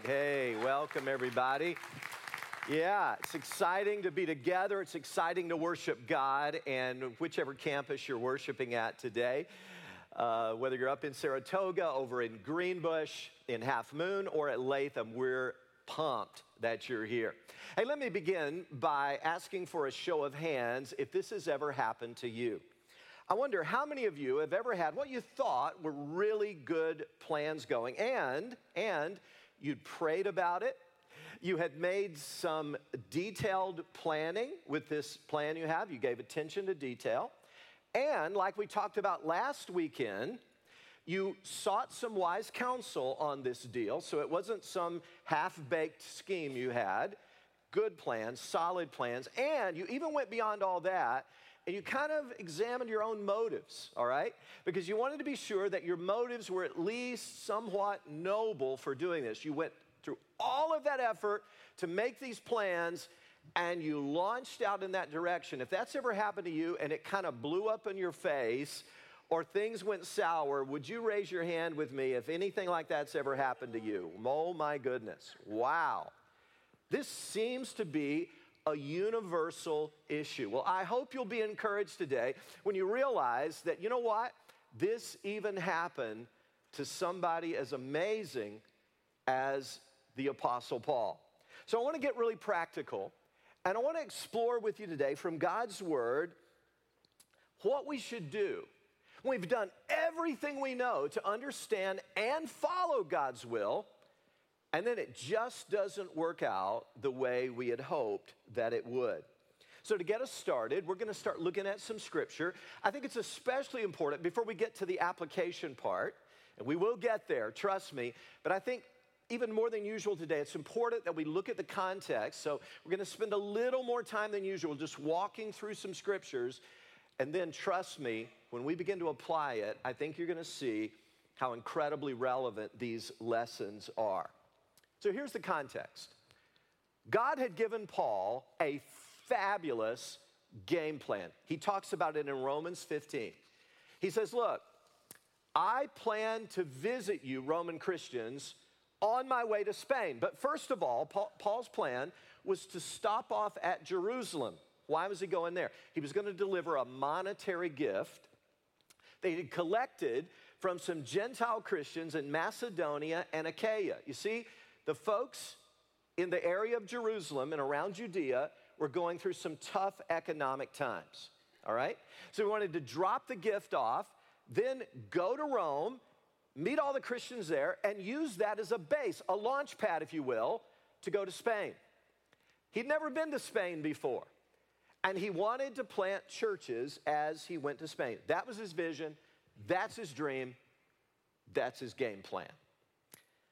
right. Hey, welcome everybody. Yeah, it's exciting to be together. It's exciting to worship God, and whichever campus you're worshiping at today, whether you're up in Saratoga, over in Greenbush, in Half Moon, or at Latham, we're pumped that you're here. Hey, let me begin by asking for a show of hands if this has ever happened to you. I wonder how many of you have ever had what you thought were really good plans going, and you'd prayed about it. You had made some detailed planning with this plan you have. You gave attention to detail. And like we talked about last weekend, you sought some wise counsel on this deal. So it wasn't some half-baked scheme you had. Good plans, solid plans. And you even went beyond all that. And you kind of examined your own motives, all right? Because you wanted to be sure that your motives were at least somewhat noble for doing this. You went through all of that effort to make these plans, and you launched out in that direction. If that's ever happened to you and it kind of blew up in your face or things went sour, would you raise your hand with me if anything like that's ever happened to you? Oh, my goodness. Wow. This seems to be a universal issue. Well, I hope you'll be encouraged today when you realize that, you know what? This even happened to somebody as amazing as the Apostle Paul. So I want to get really practical, and I want to explore with you today from God's Word what we should do when we've done everything we know to understand and follow God's will, and then it just doesn't work out the way we had hoped that it would. So to get us started, we're going to start looking at some scripture. I think it's especially important before we get to the application part, and we will get there, trust me, but I think even more than usual today, it's important that we look at the context. So we're going to spend a little more time than usual just walking through some scriptures, and then trust me, when we begin to apply it, I think you're going to see how incredibly relevant these lessons are. So here's the context. God had given Paul a fabulous game plan. He talks about it in Romans 15. He says, look, I plan to visit you, Roman Christians, on my way to Spain. But first of all, Paul's plan was to stop off at Jerusalem. Why was he going there? He was going to deliver a monetary gift they had collected from some Gentile Christians in Macedonia and Achaia. You see, the folks in the area of Jerusalem and around Judea were going through some tough economic times, all right? So we wanted to drop the gift off, then go to Rome, meet all the Christians there, and use that as a base, a launch pad, if you will, to go to Spain. He'd never been to Spain before, and he wanted to plant churches as he went to Spain. That was his vision. That's his dream. That's his game plan.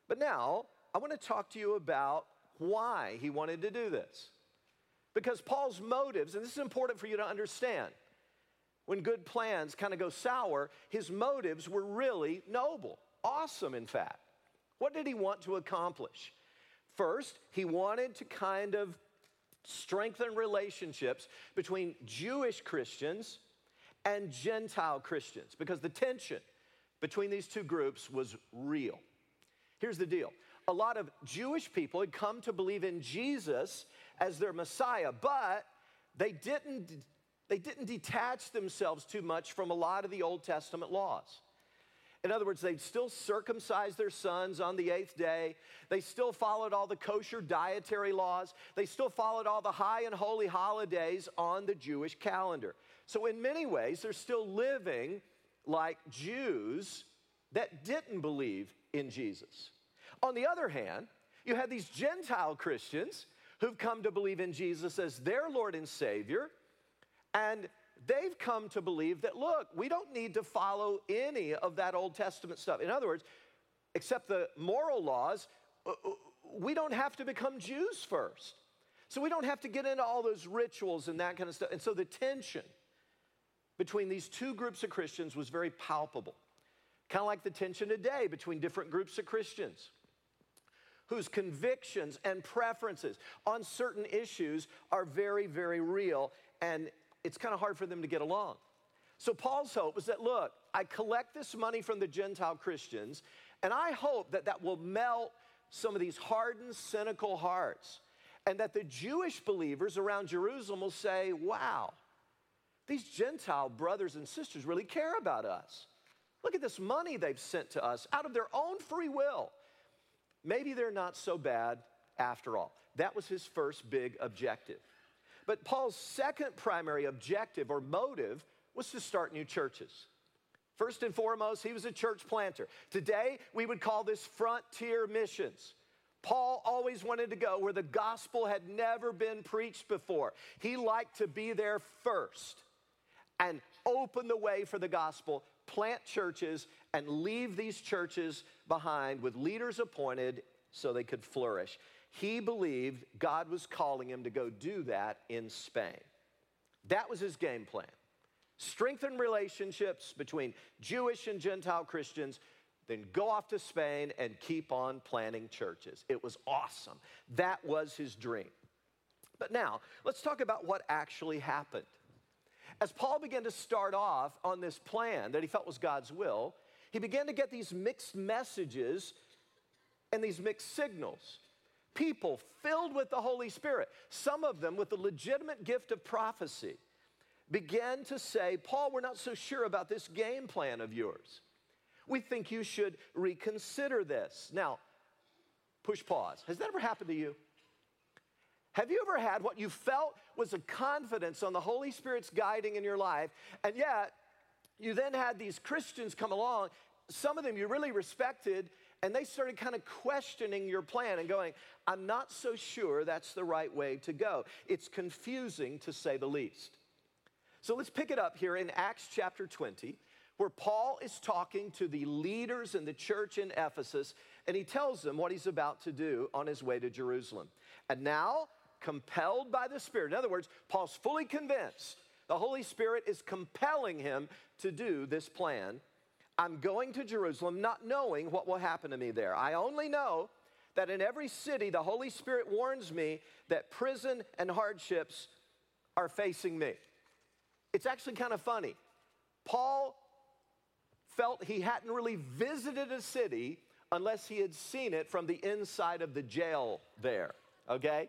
But now, I want to talk to you about why he wanted to do this. Because Paul's motives, and this is important for you to understand, when good plans kind of go sour, his motives were really noble, awesome, in fact. What did he want to accomplish? First, he wanted to kind of strengthen relationships between Jewish Christians and Gentile Christians, because the tension between these two groups was real. Here's the deal. A lot of Jewish people had come to believe in Jesus as their Messiah, but they didn't detach themselves too much from a lot of the Old Testament laws. In other words, they'd still circumcise their sons on the 8th day. They still followed all the kosher dietary laws. They still followed all the high and holy holidays on the Jewish calendar. So in many ways, they're still living like Jews that didn't believe in Jesus. On the other hand, you had these Gentile Christians who've come to believe in Jesus as their Lord and Savior, and they've come to believe that, look, we don't need to follow any of that Old Testament stuff. In other words, except the moral laws, we don't have to become Jews first. So we don't have to get into all those rituals and that kind of stuff. And so the tension between these two groups of Christians was very palpable. Kind of like the tension today between different groups of Christians whose convictions and preferences on certain issues are very, very real, and it's kind of hard for them to get along. So Paul's hope was that, look, I collect this money from the Gentile Christians, and I hope that that will melt some of these hardened, cynical hearts, and that the Jewish believers around Jerusalem will say, wow, these Gentile brothers and sisters really care about us. Look at this money they've sent to us out of their own free will. Maybe they're not so bad after all. That was his first big objective. But Paul's second primary objective or motive was to start new churches. First and foremost, he was a church planter. Today, we would call this frontier missions. Paul always wanted to go where the gospel had never been preached before. He liked to be there first and open the way for the gospel, plant churches, and leave these churches behind with leaders appointed so they could flourish. He believed God was calling him to go do that in Spain. That was his game plan. Strengthen relationships between Jewish and Gentile Christians, then go off to Spain and keep on planting churches. It was awesome. That was his dream. But now, let's talk about what actually happened. As Paul began to start off on this plan that he felt was God's will, he began to get these mixed messages and these mixed signals. People filled with the Holy Spirit, some of them with the legitimate gift of prophecy, began to say, Paul, we're not so sure about this game plan of yours. We think you should reconsider this. Now, push pause. Has that ever happened to you? Have you ever had what you felt was a confidence on the Holy Spirit's guiding in your life, and yet you then had these Christians come along, some of them you really respected, and they started kind of questioning your plan and going, I'm not so sure that's the right way to go. It's confusing, to say the least. So let's pick it up here in Acts chapter 20, where Paul is talking to the leaders in the church in Ephesus, and he tells them what he's about to do on his way to Jerusalem. And now, compelled by the Spirit. In other words, Paul's fully convinced. The Holy Spirit is compelling him to do this plan. I'm going to Jerusalem not knowing what will happen to me there. I only know that in every city, the Holy Spirit warns me that prison and hardships are facing me. It's actually kind of funny. Paul felt he hadn't really visited a city unless he had seen it from the inside of the jail there, okay?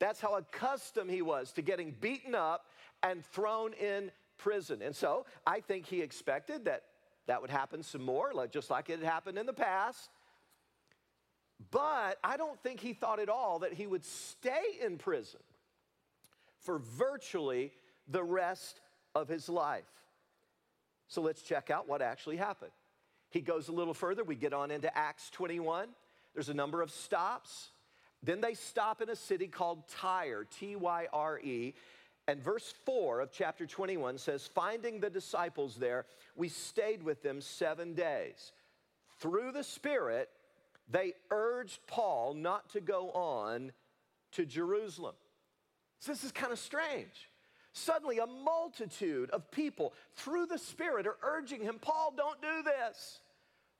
That's how accustomed he was to getting beaten up and thrown in prison. And so I think he expected that would happen some more, just like it had happened in the past. But I don't think he thought at all that he would stay in prison for virtually the rest of his life. So let's check out what actually happened. He goes a little further. We get on into Acts 21. There's a number of stops. Then they stop in a city called Tyre, Tyre. And verse 4 of chapter 21 says, finding the disciples there, we stayed with them 7 days. Through the Spirit, they urged Paul not to go on to Jerusalem. So this is kind of strange. Suddenly, a multitude of people through the Spirit are urging him, Paul, don't do this.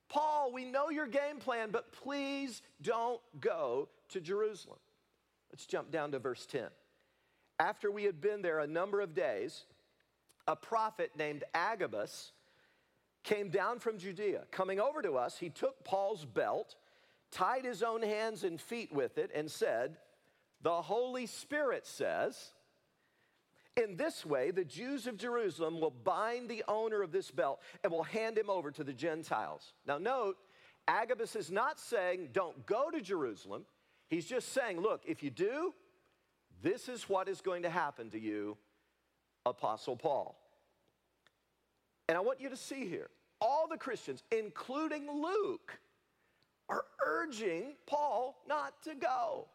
Paul, we know your game plan, but please don't go to Jerusalem. Let's jump down to verse 10. After we had been there a number of days, a prophet named Agabus came down from Judea. Coming over to us, he took Paul's belt, tied his own hands and feet with it, and said, the Holy Spirit says, in this way, the Jews of Jerusalem will bind the owner of this belt and will hand him over to the Gentiles. Now note, Agabus is not saying don't go to Jerusalem. He's just saying, look, if you do, this is what is going to happen to you, Apostle Paul. And I want you to see here, all the Christians, including Luke, are urging Paul not to go.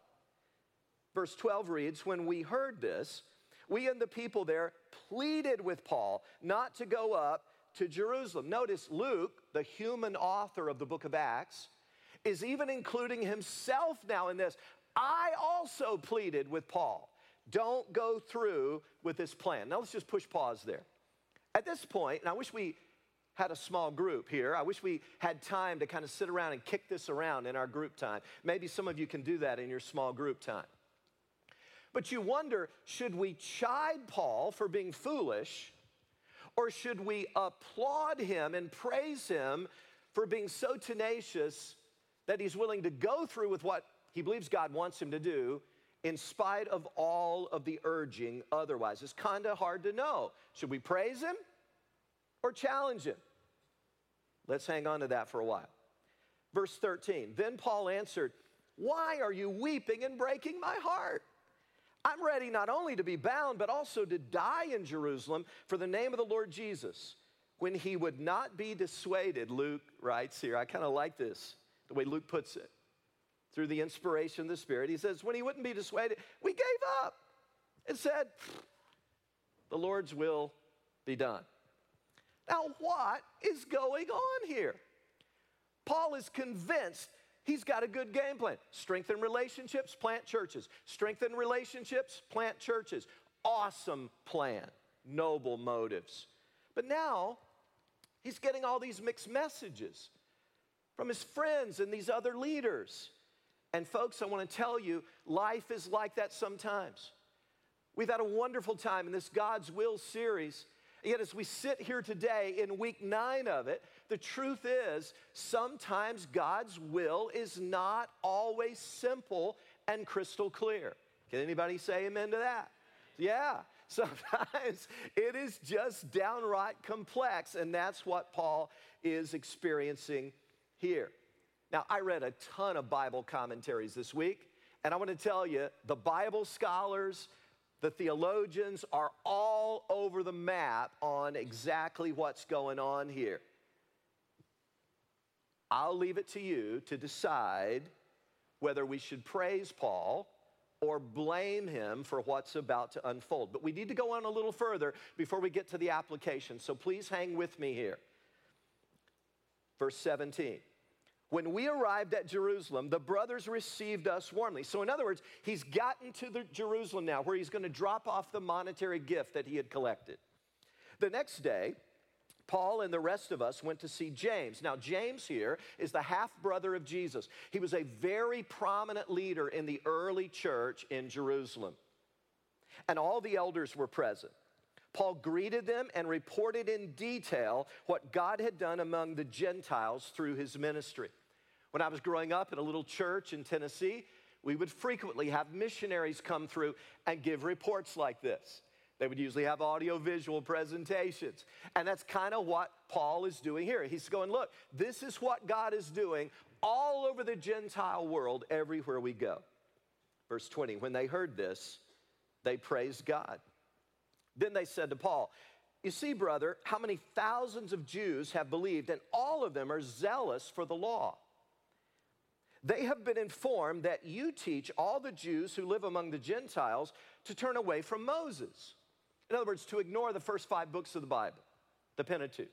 Verse 12 reads, when we heard this, we and the people there pleaded with Paul not to go up to Jerusalem. Notice Luke, the human author of the book of Acts, is even including himself now in this. I also pleaded with Paul. Don't go through with this plan. Now let's just push pause there. At this point, and I wish we had a small group here. I wish we had time to kind of sit around and kick this around in our group time. Maybe some of you can do that in your small group time. But you wonder, should we chide Paul for being foolish, or should we applaud him and praise him for being so tenacious that he's willing to go through with what he believes God wants him to do in spite of all of the urging otherwise. It's kind of hard to know. Should we praise him or challenge him? Let's hang on to that for a while. Verse 13, then Paul answered, "Why are you weeping and breaking my heart? I'm ready not only to be bound, but also to die in Jerusalem for the name of the Lord Jesus." When he would not be dissuaded, Luke writes here, I kind of like this, the way Luke puts it, through the inspiration of the Spirit. He says, when he wouldn't be dissuaded, we gave up and said, the Lord's will be done. Now, what is going on here? Paul is convinced he's got a good game plan. Strengthen relationships, plant churches. Strengthen relationships, plant churches. Awesome plan, noble motives. But now he's getting all these mixed messages from his friends and these other leaders. And folks, I want to tell you, life is like that sometimes. We've had a wonderful time in this God's Will series. Yet as we sit here today in week 9 of it, the truth is sometimes God's will is not always simple and crystal clear. Can anybody say amen to that? Yeah, sometimes it is just downright complex, and that's what Paul is experiencing here. Now, I read a ton of Bible commentaries this week, and I want to tell you, the Bible scholars, the theologians are all over the map on exactly what's going on here. I'll leave it to you to decide whether we should praise Paul or blame him for what's about to unfold. But we need to go on a little further before we get to the application, so please hang with me here. Verse 17. When we arrived at Jerusalem, the brothers received us warmly. So in other words, he's gotten to Jerusalem now where he's going to drop off the monetary gift that he had collected. The next day, Paul and the rest of us went to see James. Now, James here is the half-brother of Jesus. He was a very prominent leader in the early church in Jerusalem. And all the elders were present. Paul greeted them and reported in detail what God had done among the Gentiles through his ministry. When I was growing up in a little church in Tennessee, we would frequently have missionaries come through and give reports like this. They would usually have audio-visual presentations. And that's kind of what Paul is doing here. He's going, look, this is what God is doing all over the Gentile world everywhere we go. Verse 20, when they heard this, they praised God. Then they said to Paul, "You see, brother, how many thousands of Jews have believed, and all of them are zealous for the law. They have been informed that you teach all the Jews who live among the Gentiles to turn away from Moses." In other words, to ignore the first 5 books of the Bible, the Pentateuch,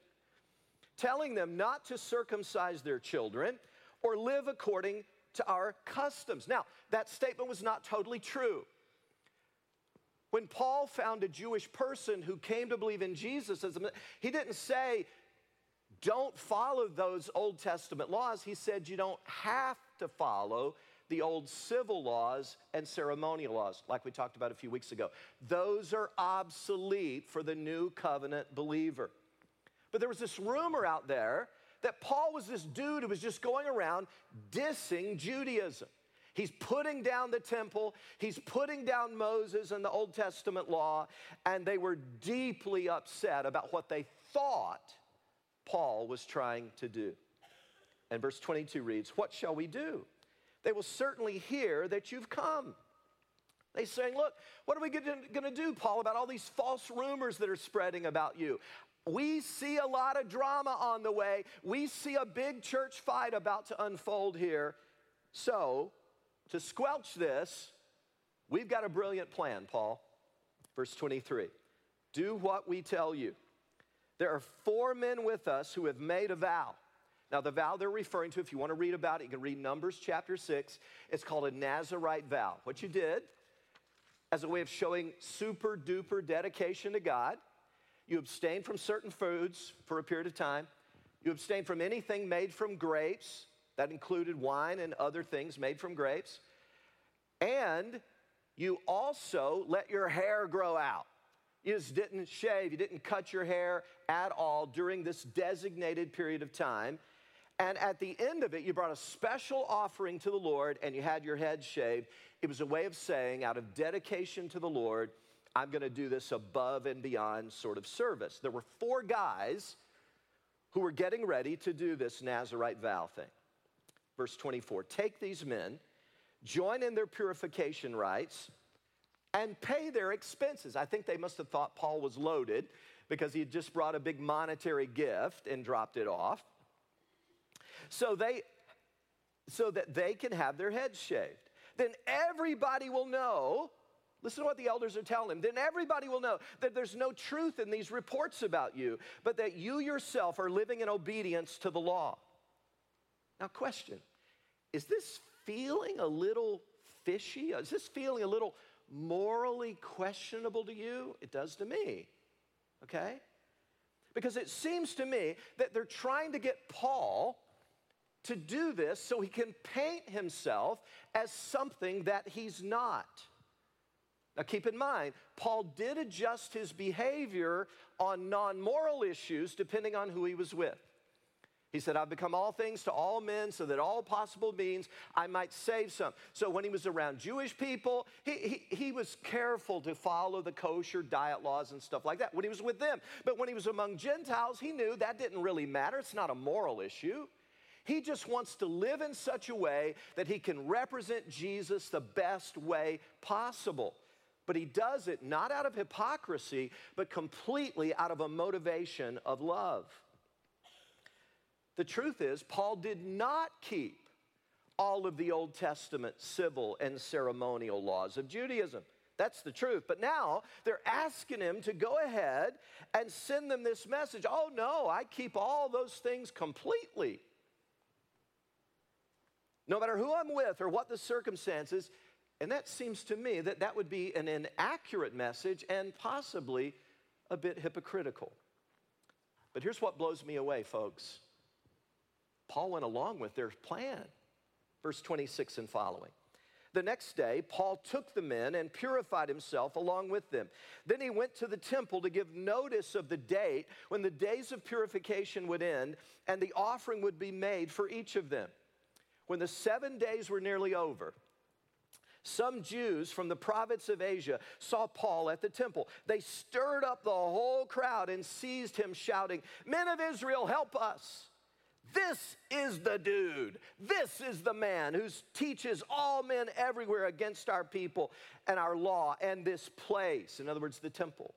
telling them not to circumcise their children or live according to our customs. Now, that statement was not totally true. When Paul found a Jewish person who came to believe in Jesus, he didn't say, don't follow those Old Testament laws. He said, you don't have to follow the old civil laws and ceremonial laws, like we talked about a few weeks ago. Those are obsolete for the new covenant believer. But there was this rumor out there that Paul was this dude who was just going around dissing Judaism. He's putting down the temple, he's putting down Moses and the Old Testament law, and they were deeply upset about what they thought Paul was trying to do. And verse 22 reads, "What shall we do? They will certainly hear that you've come." They're saying, look, what are we going to do, Paul, about all these false rumors that are spreading about you? We see a lot of drama on the way. We see a big church fight about to unfold here. So, to squelch this, we've got a brilliant plan, Paul. Verse 23, do what we tell you. There are 4 men with us who have made a vow. Now, the vow they're referring to, if you want to read about it, you can read Numbers chapter 6. It's called a Nazarite vow. What you did, as a way of showing super-duper dedication to God, you abstained from certain foods for a period of time. You abstained from anything made from grapes. That included wine and other things made from grapes. And you also let your hair grow out. You just didn't shave. You didn't cut your hair at all during this designated period of time. And at the end of it, you brought a special offering to the Lord and you had your head shaved. It was a way of saying, out of dedication to the Lord, I'm going to do this above and beyond sort of service. There were four guys who were getting ready to do this Nazarite vow thing. Verse 24, take these men, join in their purification rites, and pay their expenses. I think they must have thought Paul was loaded because he had just brought a big monetary gift and dropped it off. So that they can have their heads shaved. Then everybody will know. Listen to what the elders are telling him. Then everybody will know that there's no truth in these reports about you, but that you yourself are living in obedience to the law. Now, question, is this feeling a little fishy? Is this feeling a little morally questionable to you? It does to me, okay? Because it seems to me that they're trying to get Paul to do this so he can paint himself as something that he's not. Now, keep in mind, Paul did adjust his behavior on non-moral issues depending on who he was with. He said, I've become all things to all men so that all possible means I might save some. So when he was around Jewish people, he was careful to follow the kosher diet laws and stuff like that when he was with them. But when he was among Gentiles, he knew that didn't really matter. It's not a moral issue. He just wants to live in such a way that he can represent Jesus the best way possible. But he does it not out of hypocrisy, but completely out of a motivation of love. The truth is, Paul did not keep all of the Old Testament civil and ceremonial laws of Judaism. That's the truth. But now they're asking him to go ahead and send them this message. Oh, no, I keep all those things completely. No matter who I'm with or what the circumstances. And that seems to me that that would be an inaccurate message and possibly a bit hypocritical. But here's what blows me away, folks. Paul went along with their plan. Verse 26 and following. The next day, Paul took the men and purified himself along with them. Then he went to the temple to give notice of the date when the days of purification would end and the offering would be made for each of them. When the 7 days were nearly over, some Jews from the province of Asia saw Paul at the temple. They stirred up the whole crowd and seized him, shouting, "Men of Israel, help us! This is the dude. This is the man who teaches all men everywhere against our people and our law and this place." In other words, the temple.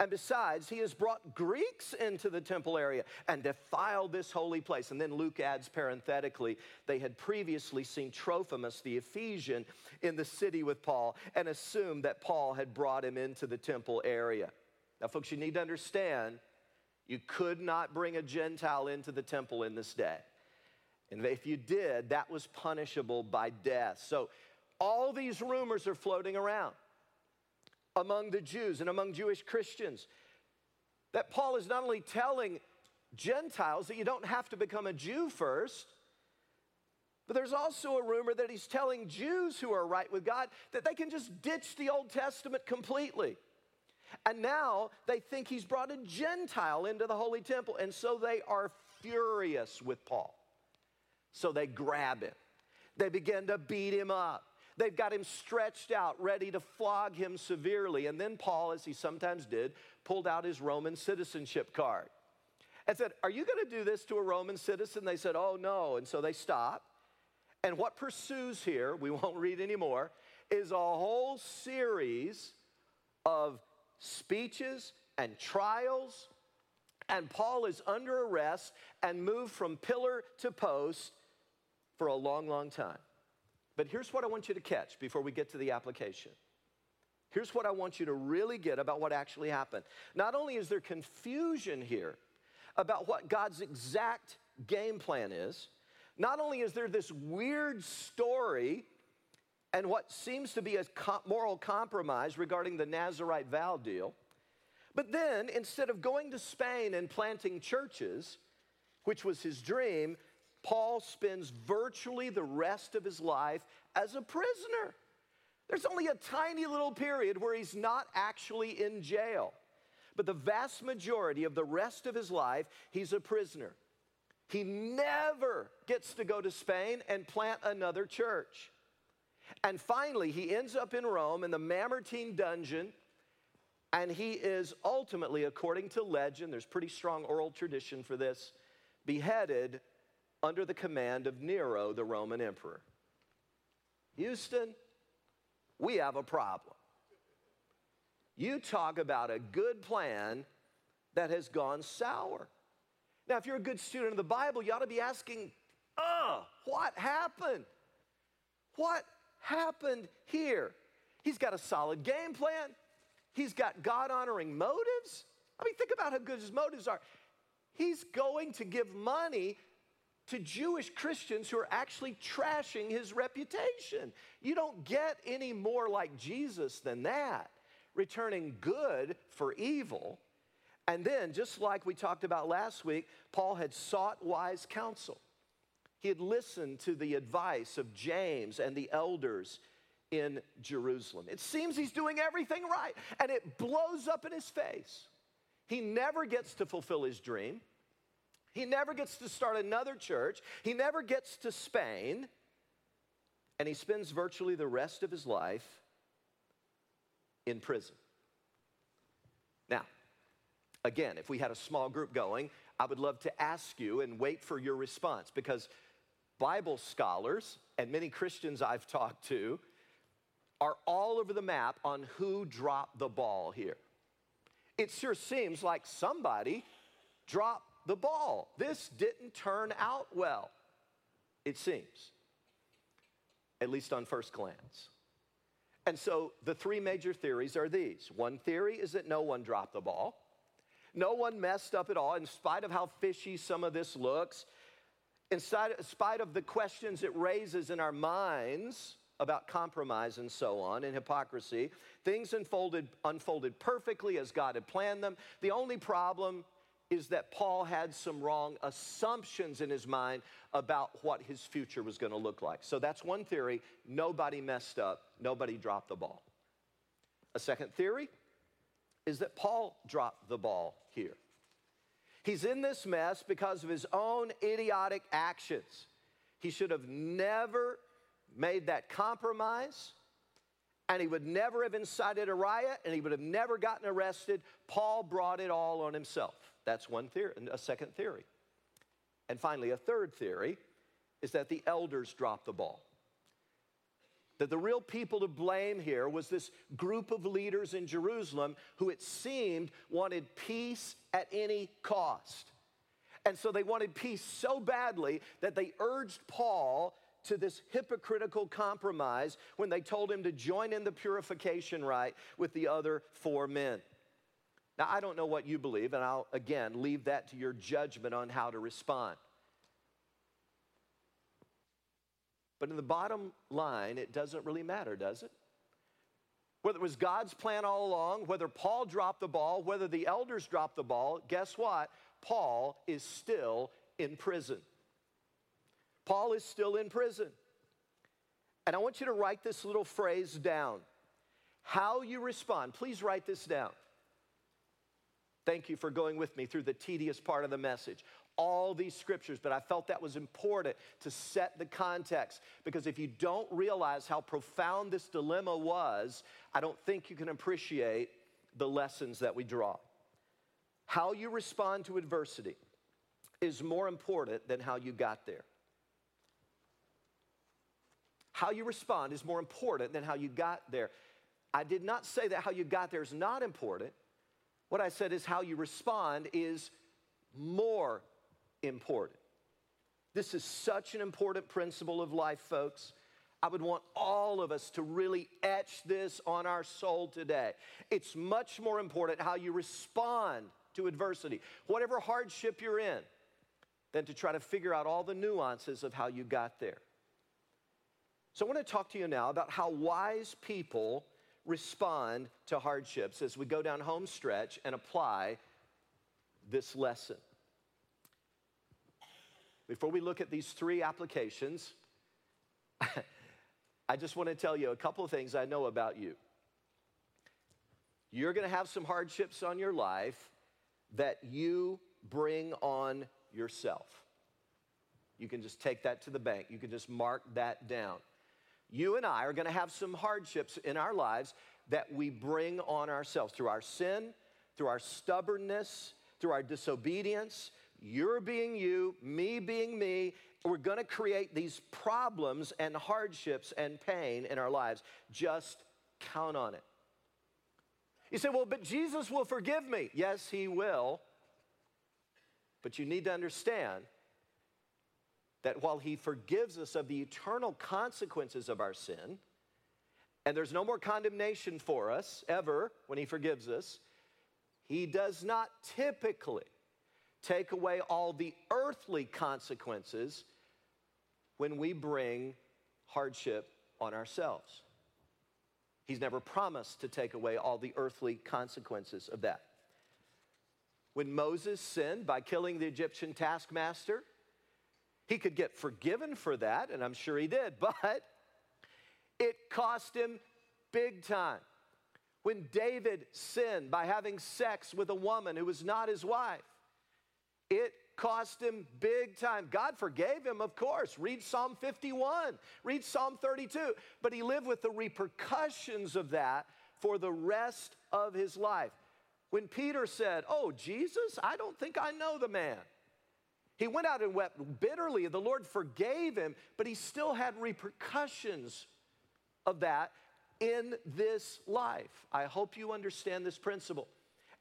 "And besides, he has brought Greeks into the temple area and defiled this holy place." And then Luke adds parenthetically, they had previously seen Trophimus, the Ephesian, in the city with Paul and assumed that Paul had brought him into the temple area. Now, folks, you need to understand, you could not bring a Gentile into the temple in this day. And if you did, that was punishable by death. So all these rumors are floating around among the Jews and among Jewish Christians, that Paul is not only telling Gentiles that you don't have to become a Jew first, but there's also a rumor that he's telling Jews who are right with God that they can just ditch the Old Testament completely. And now they think he's brought a Gentile into the holy temple, and so they are furious with Paul. So they grab him. They begin to beat him up. They've got him stretched out, ready to flog him severely. And then Paul, as he sometimes did, pulled out his Roman citizenship card and said, "Are you going to do this to a Roman citizen?" They said, "Oh, no." And so they stopped. And what pursues here, we won't read anymore, is a whole series of speeches and trials. And Paul is under arrest and moved from pillar to post for a long, long time. But here's what I want you to catch before we get to the application. Here's what I want you to really get about what actually happened. Not only is there confusion here about what God's exact game plan is, not only is there this weird story and what seems to be a moral compromise regarding the Nazarite vow deal, but then instead of going to Spain and planting churches, which was his dream, Paul spends virtually the rest of his life as a prisoner. There's only a tiny little period where he's not actually in jail. But the vast majority of the rest of his life, he's a prisoner. He never gets to go to Spain and plant another church. And finally, he ends up in Rome in the Mamertine dungeon, and he is ultimately, according to legend, there's pretty strong oral tradition for this, beheaded under the command of Nero, the Roman emperor. Houston, we have a problem. You talk about a good plan that has gone sour. Now, if you're a good student of the Bible, you ought to be asking, what happened? What happened here? He's got a solid game plan. He's got God-honoring motives. I mean, think about how good his motives are. He's going to give money to Jewish Christians who are actually trashing his reputation. You don't get any more like Jesus than that, returning good for evil. And then, just like we talked about last week, Paul had sought wise counsel. He had listened to the advice of James and the elders in Jerusalem. It seems he's doing everything right, and it blows up in his face. He never gets to fulfill his dream. He never gets to start another church. He never gets to Spain. And he spends virtually the rest of his life in prison. Now, again, if we had a small group going, I would love to ask you and wait for your response, because Bible scholars and many Christians I've talked to are all over the map on who dropped the ball here. It sure seems like somebody dropped the ball. This didn't turn out well, it seems, at least on first glance. And so the three major theories are these. One theory is that no one dropped the ball. No one messed up at all, in spite of how fishy some of this looks, in spite of the questions it raises in our minds about compromise and so on, and hypocrisy. Things unfolded perfectly as God had planned them. The only problem is that Paul had some wrong assumptions in his mind about what his future was going to look like. So that's one theory. Nobody messed up. Nobody dropped the ball. A second theory is that Paul dropped the ball here. He's in this mess because of his own idiotic actions. He should have never made that compromise, and he would never have incited a riot, and he would have never gotten arrested. Paul brought it all on himself. That's one theory, a second theory. And finally, a third theory is that the elders dropped the ball. That the real people to blame here was this group of leaders in Jerusalem who, it seemed, wanted peace at any cost. And so they wanted peace so badly that they urged Paul to this hypocritical compromise when they told him to join in the purification rite with the other four men. Now, I don't know what you believe, and I'll, again, leave that to your judgment on how to respond. But in the bottom line, it doesn't really matter, does it? Whether it was God's plan all along, whether Paul dropped the ball, whether the elders dropped the ball, guess what? Paul is still in prison. Paul is still in prison. And I want you to write this little phrase down. How you respond, please write this down. Thank you for going with me through the tedious part of the message. All these scriptures, but I felt that was important to set the context, because if you don't realize how profound this dilemma was, I don't think you can appreciate the lessons that we draw. How you respond to adversity is more important than how you got there. How you respond is more important than how you got there. I did not say that how you got there is not important. What I said is how you respond is more important. This is such an important principle of life, folks. I would want all of us to really etch this on our soul today. It's much more important how you respond to adversity, whatever hardship you're in, than to try to figure out all the nuances of how you got there. So I want to talk to you now about how wise people respond to hardships as we go down home stretch and apply this lesson. Before we look at these three applications, I just want to tell you a couple of things I know about you. You're going to have some hardships on your life that you bring on yourself. You can just take that to the bank. You can just mark that down. You and I are going to have some hardships in our lives that we bring on ourselves through our sin, through our stubbornness, through our disobedience. You're being you, me being me. We're going to create these problems and hardships and pain in our lives. Just count on it. You say, well, but Jesus will forgive me. Yes, he will. But you need to understand that while he forgives us of the eternal consequences of our sin, and there's no more condemnation for us ever when he forgives us, he does not typically take away all the earthly consequences when we bring hardship on ourselves. He's never promised to take away all the earthly consequences of that. When Moses sinned by killing the Egyptian taskmaster, he could get forgiven for that, and I'm sure he did, but it cost him big time. When David sinned by having sex with a woman who was not his wife, it cost him big time. God forgave him, of course. Read Psalm 51, read Psalm 32, but he lived with the repercussions of that for the rest of his life. When Peter said, oh, Jesus, I don't think I know the man. He went out and wept bitterly. The Lord forgave him, but he still had repercussions of that in this life. I hope you understand this principle.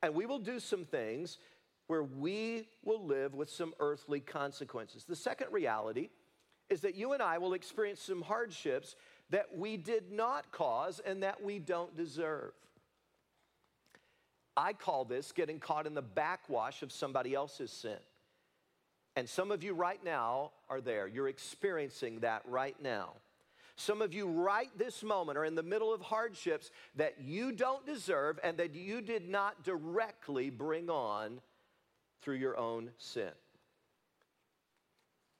And we will do some things where we will live with some earthly consequences. The second reality is that you and I will experience some hardships that we did not cause and that we don't deserve. I call this getting caught in the backwash of somebody else's sin. And some of you right now are there. You're experiencing that right now. Some of you right this moment are in the middle of hardships that you don't deserve and that you did not directly bring on through your own sin.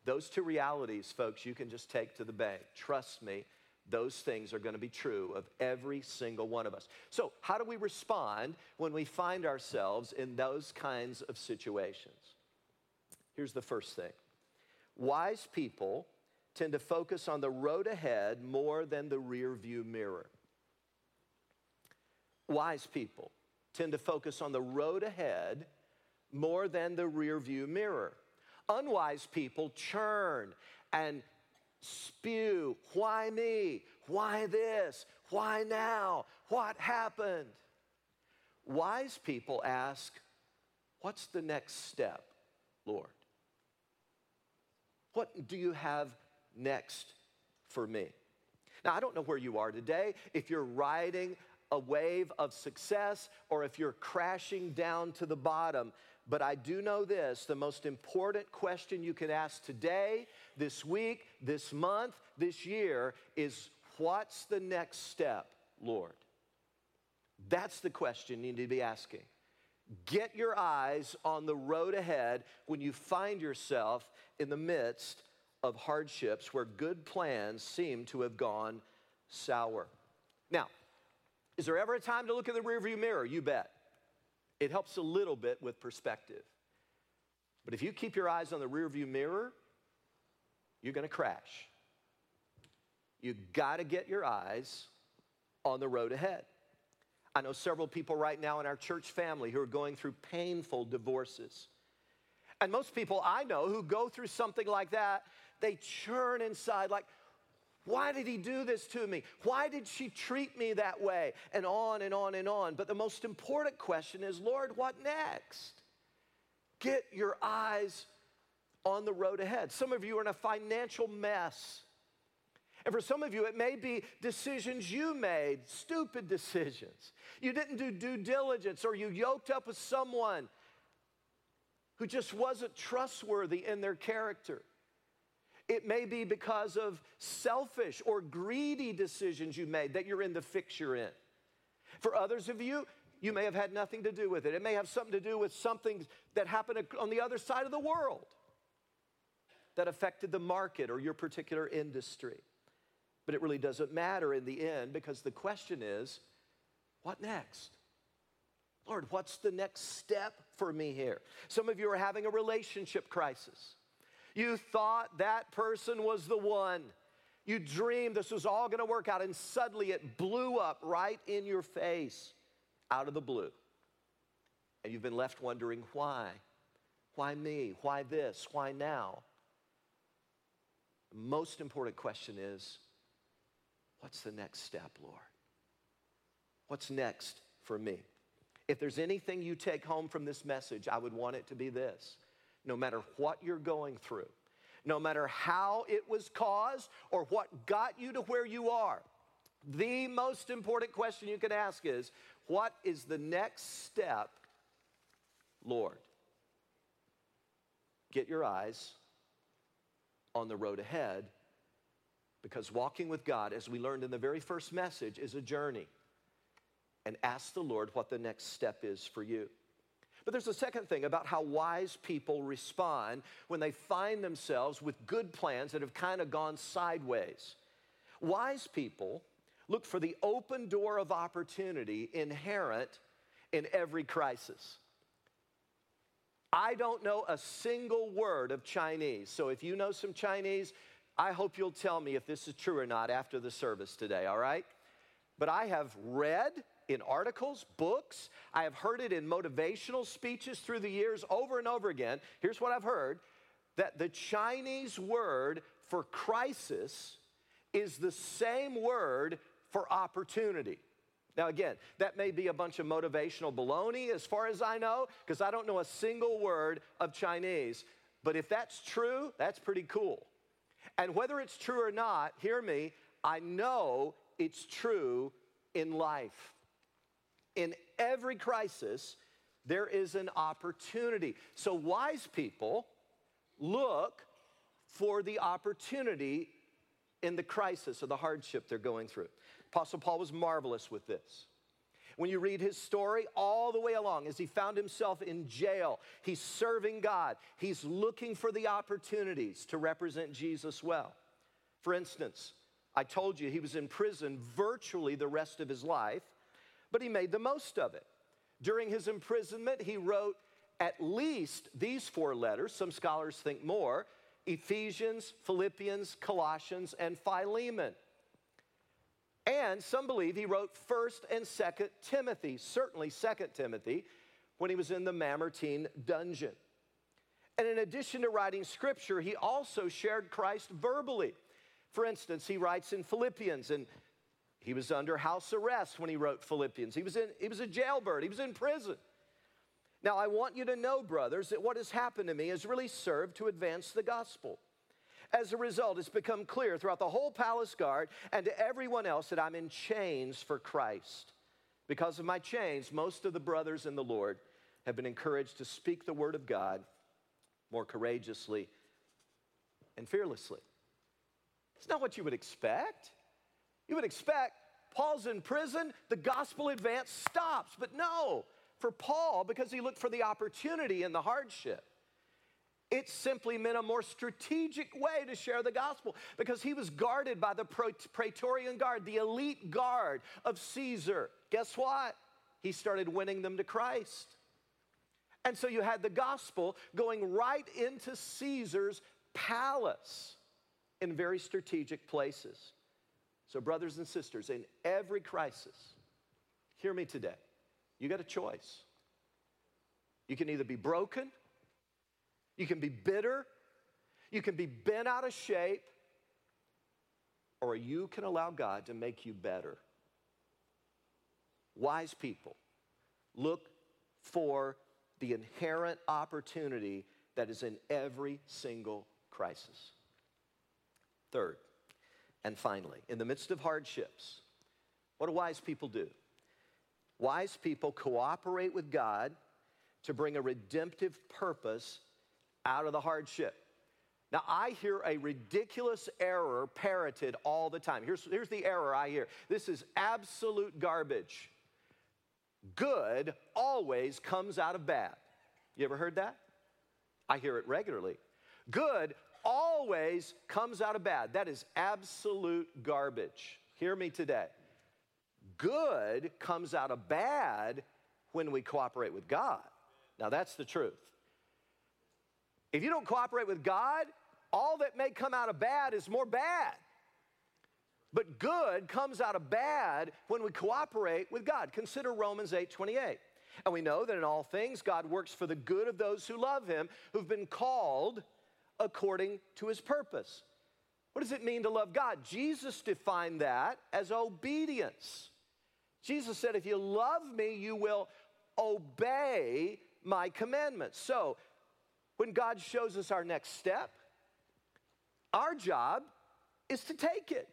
Those two realities, folks, you can just take to the bank. Trust me, those things are going to be true of every single one of us. So how do we respond when we find ourselves in those kinds of situations? Here's the first thing. Wise people tend to focus on the road ahead more than the rearview mirror. Wise people tend to focus on the road ahead more than the rearview mirror. Unwise people churn and spew, why me? Why this? Why now? What happened? Wise people ask, what's the next step, Lord? What do you have next for me? Now, I don't know where you are today. If you're riding a wave of success or if you're crashing down to the bottom, but I do know this, the most important question you can ask today, this week, this month, this year is, what's the next step, Lord? That's the question you need to be asking. Get your eyes on the road ahead when you find yourself in the midst of hardships where good plans seem to have gone sour. Now, is there ever a time to look in the rearview mirror? You bet. It helps a little bit with perspective. But if you keep your eyes on the rearview mirror, you're going to crash. You got to get your eyes on the road ahead. I know several people right now in our church family who are going through painful divorces. And most people I know who go through something like that, they churn inside like, why did he do this to me? Why did she treat me that way? And on and on and on. But the most important question is, Lord, what next? Get your eyes on the road ahead. Some of you are in a financial mess. And for some of you, it may be decisions you made, stupid decisions. You didn't do due diligence, or you yoked up with someone who just wasn't trustworthy in their character. It may be because of selfish or greedy decisions you made that you're in the fix you're in. For others of you, you may have had nothing to do with it. It may have something to do with something that happened on the other side of the world that affected the market or your particular industry. But it really doesn't matter in the end, because the question is, what next? Lord, what's the next step for me here? Some of you are having a relationship crisis. You thought that person was the one. You dreamed this was all going to work out, and suddenly it blew up right in your face out of the blue. And you've been left wondering why. Why me? Why this? Why now? The most important question is, what's the next step, Lord? What's next for me? If there's anything you take home from this message, I would want it to be this. No matter what you're going through, no matter how it was caused or what got you to where you are, the most important question you can ask is, what is the next step, Lord? Get your eyes on the road ahead, because walking with God, as we learned in the very first message, is a journey. And ask the Lord what the next step is for you. But there's a second thing about how wise people respond when they find themselves with good plans that have kind of gone sideways. Wise people look for the open door of opportunity inherent in every crisis. I don't know a single word of Chinese, so if you know some Chinese, I hope you'll tell me if this is true or not after the service today, all right? But I have read in articles, books, I have heard it in motivational speeches through the years over and over again. Here's what I've heard, that the Chinese word for crisis is the same word for opportunity. Now again, that may be a bunch of motivational baloney as far as I know, because I don't know a single word of Chinese. But if that's true, that's pretty cool. And whether it's true or not, hear me, I know it's true in life. In every crisis, there is an opportunity. So wise people look for the opportunity in the crisis or the hardship they're going through. Apostle Paul was marvelous with this. When you read his story all the way along, as he found himself in jail, he's serving God. He's looking for the opportunities to represent Jesus well. For instance, I told you he was in prison virtually the rest of his life, but he made the most of it. During his imprisonment, he wrote at least these 4 letters. Some scholars think more: Ephesians, Philippians, Colossians, and Philemon. And some believe he wrote 1st and 2nd Timothy, certainly 2nd Timothy, when he was in the Mamertine dungeon. And in addition to writing scripture, he also shared Christ verbally. For instance, he writes in Philippians, and he was under house arrest when he wrote Philippians. He was a jailbird. He was in prison. Now, I want you to know, brothers, that what has happened to me has really served to advance the gospel. As a result, it's become clear throughout the whole palace guard and to everyone else that I'm in chains for Christ. Because of my chains, most of the brothers in the Lord have been encouraged to speak the word of God more courageously and fearlessly. It's not what you would expect. You would expect Paul's in prison, the gospel advance stops. But no, for Paul, because he looked for the opportunity in the hardship, it simply meant a more strategic way to share the gospel, because he was guarded by the Praetorian Guard, the elite guard of Caesar. Guess what? He started winning them to Christ. And so you had the gospel going right into Caesar's palace, in very strategic places. So brothers and sisters, in every crisis, hear me today, you got a choice. You can either be broken, you can be bitter, you can be bent out of shape, or you can allow God to make you better. Wise people look for the inherent opportunity that is in every single crisis. Third, and finally, in the midst of hardships, what do wise people do? Wise people cooperate with God to bring a redemptive purpose out of the hardship. Now, I hear a ridiculous error parroted all the time. Here's the error I hear. This is absolute garbage. Good always comes out of bad. You ever heard that? I hear it regularly. Good always comes out of bad. That is absolute garbage. Hear me today. Good comes out of bad when we cooperate with God. Now that's the truth. If you don't cooperate with God, all that may come out of bad is more bad. But good comes out of bad when we cooperate with God. Consider Romans 8:28. And we know that in all things God works for the good of those who love him, who've been called according to his purpose. What does it mean to love God? Jesus defined that as obedience. Jesus said, if you love me, you will obey my commandments. So when God shows us our next step, our job is to take it,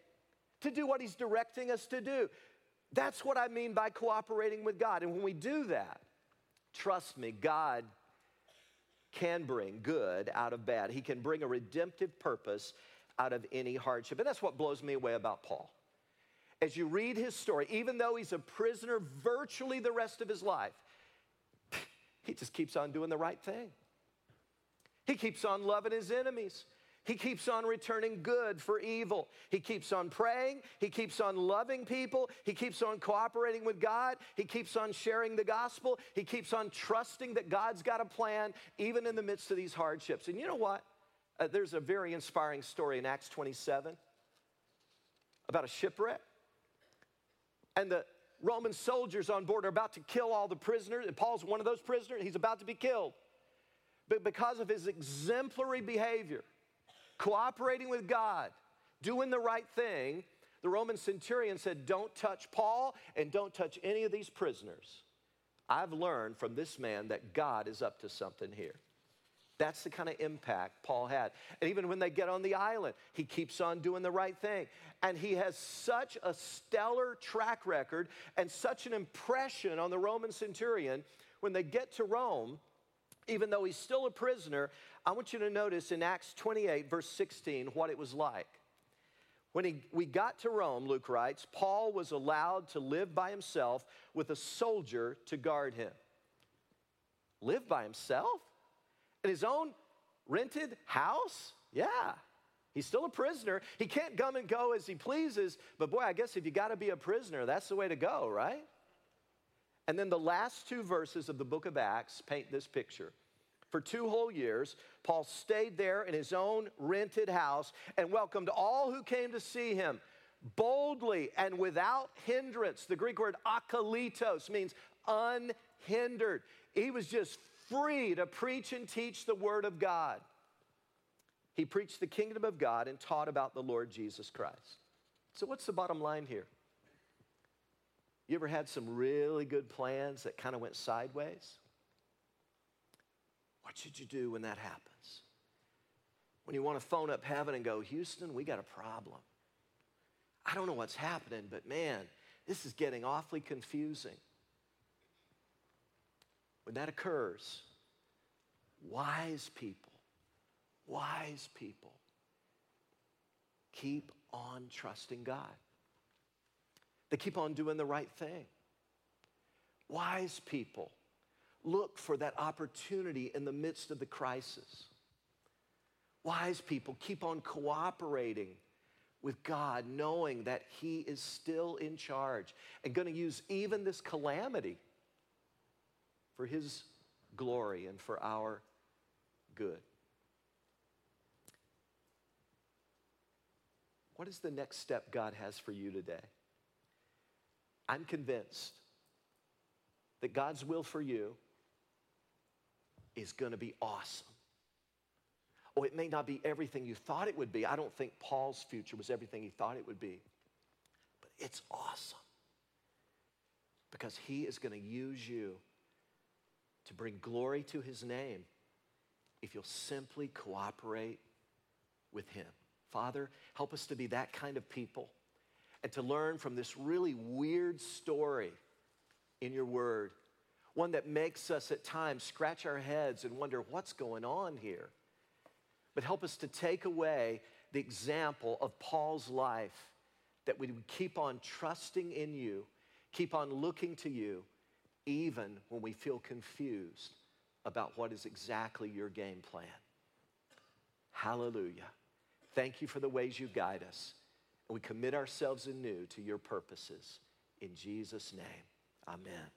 to do what he's directing us to do. That's what I mean by cooperating with God. And when we do that, trust me, God can bring good out of bad. He can bring a redemptive purpose out of any hardship. And that's what blows me away about Paul. As you read his story, even though he's a prisoner virtually the rest of his life, he just keeps on doing the right thing. He keeps on loving his enemies. He keeps on returning good for evil. He keeps on praying. He keeps on loving people. He keeps on cooperating with God. He keeps on sharing the gospel. He keeps on trusting that God's got a plan, even in the midst of these hardships. And you know what? There's a very inspiring story in Acts 27 about a shipwreck. And the Roman soldiers on board are about to kill all the prisoners. And Paul's one of those prisoners. He's about to be killed. But because of his exemplary behavior, cooperating with God, doing the right thing, the Roman centurion said, don't touch Paul and don't touch any of these prisoners. I've learned from this man that God is up to something here. That's the kind of impact Paul had. And even when they get on the island, he keeps on doing the right thing. And he has such a stellar track record and such an impression on the Roman centurion. When they get to Rome, even though he's still a prisoner, I want you to notice in Acts 28, verse 16, what it was like. When we got to Rome, Luke writes, Paul was allowed to live by himself with a soldier to guard him. Live by himself? In his own rented house? Yeah. He's still a prisoner. He can't come and go as he pleases, but boy, I guess if you got to be a prisoner, that's the way to go, right? And then the last two verses of the book of Acts paint this picture. For 2 whole years, Paul stayed there in his own rented house and welcomed all who came to see him boldly and without hindrance. The Greek word akalitos means unhindered. He was just free to preach and teach the word of God. He preached the kingdom of God and taught about the Lord Jesus Christ. So what's the bottom line here? You ever had some really good plans that kind of went sideways? What should you do when that happens? When you want to phone up heaven and go, Houston, we got a problem. I don't know what's happening, but man, this is getting awfully confusing. When that occurs, wise people, keep on trusting God. They keep on doing the right thing. Wise people look for that opportunity in the midst of the crisis. Wise people keep on cooperating with God, knowing that he is still in charge and going to use even this calamity for his glory and for our good. What is the next step God has for you today? I'm convinced that God's will for you is going to be awesome. Oh, it may not be everything you thought it would be. I don't think Paul's future was everything he thought it would be. But it's awesome because he is going to use you to bring glory to his name if you'll simply cooperate with him. Father, help us to be that kind of people and to learn from this really weird story in your word, one that makes us at times scratch our heads and wonder what's going on here. But help us to take away the example of Paul's life, that we would keep on trusting in you, keep on looking to you, even when we feel confused about what is exactly your game plan. Hallelujah. Thank you for the ways you guide us. And we commit ourselves anew to your purposes. In Jesus' name, amen.